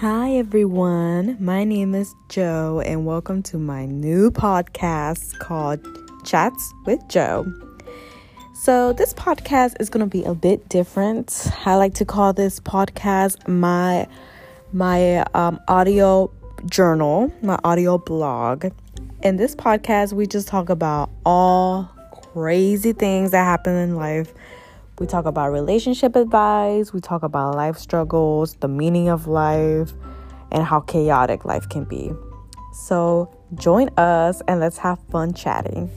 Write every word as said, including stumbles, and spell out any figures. Hi everyone, my name is Joe and welcome to my new podcast called Chats with Joe. So this podcast is going to be a bit different. I like to call this podcast my my um, audio journal, my audio blog. In this podcast, we just talk about all crazy things that happen in life. We talk about relationship advice, we talk about life struggles, the meaning of life, and how chaotic life can be. So join us and let's have fun chatting.